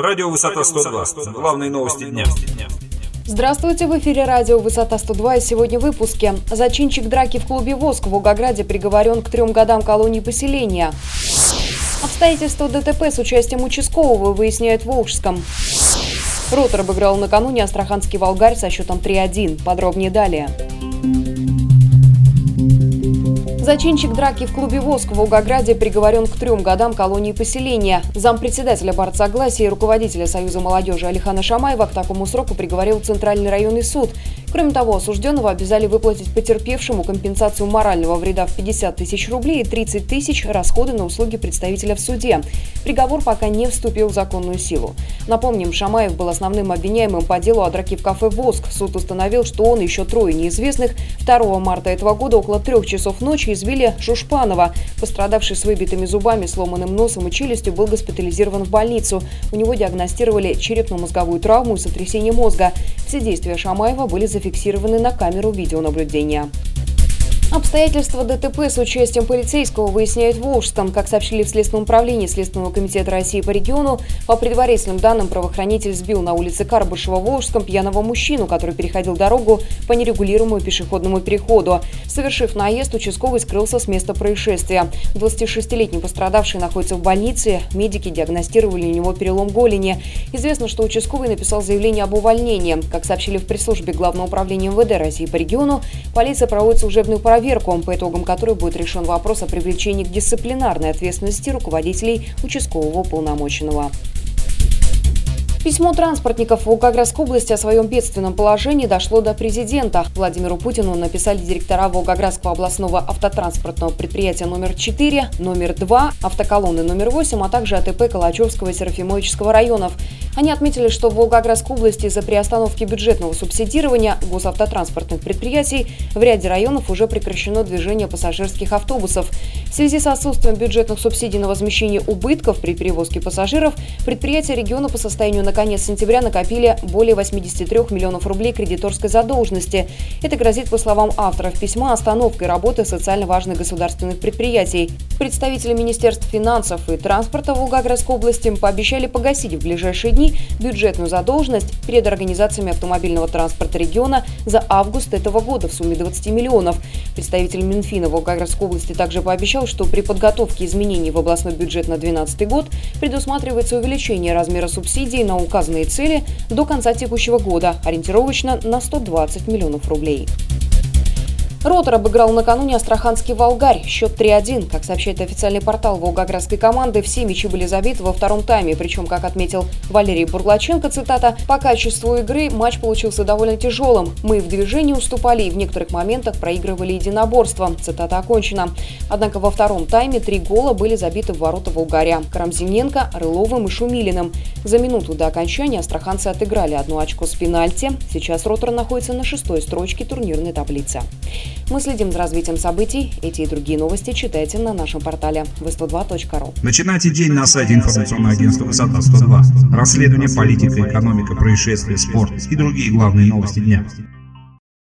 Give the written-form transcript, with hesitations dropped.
Радио Высота 102. Главные новости дня. Здравствуйте, в эфире Радио Высота 102 и сегодня в выпуске. Зачинщик драки в клубе «Воск» в Волгограде приговорен к 3 годам колонии поселения. Обстоятельства ДТП с участием участкового выясняют в Волжском. Ротор обыграл накануне астраханский «Волгарь» со счетом 3-1. Подробнее далее. Зачинщик драки в клубе «Воск» в Волгограде приговорен к 3 годам колонии поселения. Зампредседателя борца «Согласия» и руководителя Союза молодежи Алихана Шамаева к такому сроку приговорил Центральный районный суд. Кроме того, осужденного обязали выплатить потерпевшему компенсацию морального вреда в 50 тысяч рублей и 30 тысяч расходы на услуги представителя в суде. Приговор пока не вступил в законную силу. Напомним, Шамаев был основным обвиняемым по делу о драке в кафе «Воск». Суд установил, что он и еще 3 неизвестных 2 марта этого года около 3 часов ночи избили Шушпанова. Пострадавший с выбитыми зубами, сломанным носом и челюстью был госпитализирован в больницу. У него диагностировали черепно-мозговую травму и сотрясение мозга. Все действия Шамаева были зафиксированы на камеру видеонаблюдения. Обстоятельства ДТП с участием полицейского выясняют в Волжском. Как сообщили в Следственном управлении Следственного комитета России по региону, по предварительным данным правоохранитель сбил на улице Карбышева в Волжском пьяного мужчину, который переходил дорогу по нерегулируемому пешеходному переходу. Совершив наезд, участковый скрылся с места происшествия. 26-летний пострадавший находится в больнице. Медики диагностировали у него перелом голени. Известно, что участковый написал заявление об увольнении. Как сообщили в пресс-службе Главного управления МВД России по региону, полиция проводит служебную проверку, по итогам которой будет решен вопрос о привлечении к дисциплинарной ответственности руководителей участкового уполномоченного. Письмо транспортников Волгоградской области о своем бедственном положении дошло до президента. Владимиру Путину написали директора Волгоградского областного автотранспортного предприятия номер 4, номер 2, автоколонны номер 8, а также АТП Калачевского и Серафимовического районов. Они отметили, что в Волгоградской области из-за приостановки бюджетного субсидирования госавтотранспортных предприятий в ряде районов уже прекращено движение пассажирских автобусов. В связи с отсутствием бюджетных субсидий на возмещение убытков при перевозке пассажиров, предприятия региона по состоянию на конец сентября накопили более 83 миллионов рублей кредиторской задолженности. Это грозит, по словам авторов письма, остановкой работы социально важных государственных предприятий. Представители Министерств финансов и транспорта Волгоградской области пообещали погасить в ближайшие дни бюджетную задолженность перед организациями автомобильного транспорта региона за август этого года в сумме 20 миллионов. Представитель Минфина Волгоградской области также пообещал, что при подготовке изменений в областной бюджет на 2012 год предусматривается увеличение размера субсидий на указанные цели до конца текущего года, ориентировочно на 120 миллионов рублей. Ротор обыграл накануне астраханский «Волгарь». Счет 3-1. Как сообщает официальный портал волгоградской команды, все мячи были забиты во 2 тайме. Причем, как отметил Валерий Бурлаченко, цитата, «по качеству игры матч получился довольно тяжелым. Мы в движении уступали и в некоторых моментах проигрывали единоборство». Цитата окончена. Однако во 2 тайме 3 гола были забиты в ворота «Волгаря» – Крамзиненко, Рыловым и Шумилиным. За минуту до окончания астраханцы отыграли 1 очко с пенальти. Сейчас Ротор находится на 6-й строчке турнирной таблицы. Мы следим за развитием событий. Эти и другие новости читайте на нашем портале v102.ru. Начинайте день на сайте информационного агентства «Высота 102». Расследование, политика, экономика, происшествия, спорт и другие главные новости дня.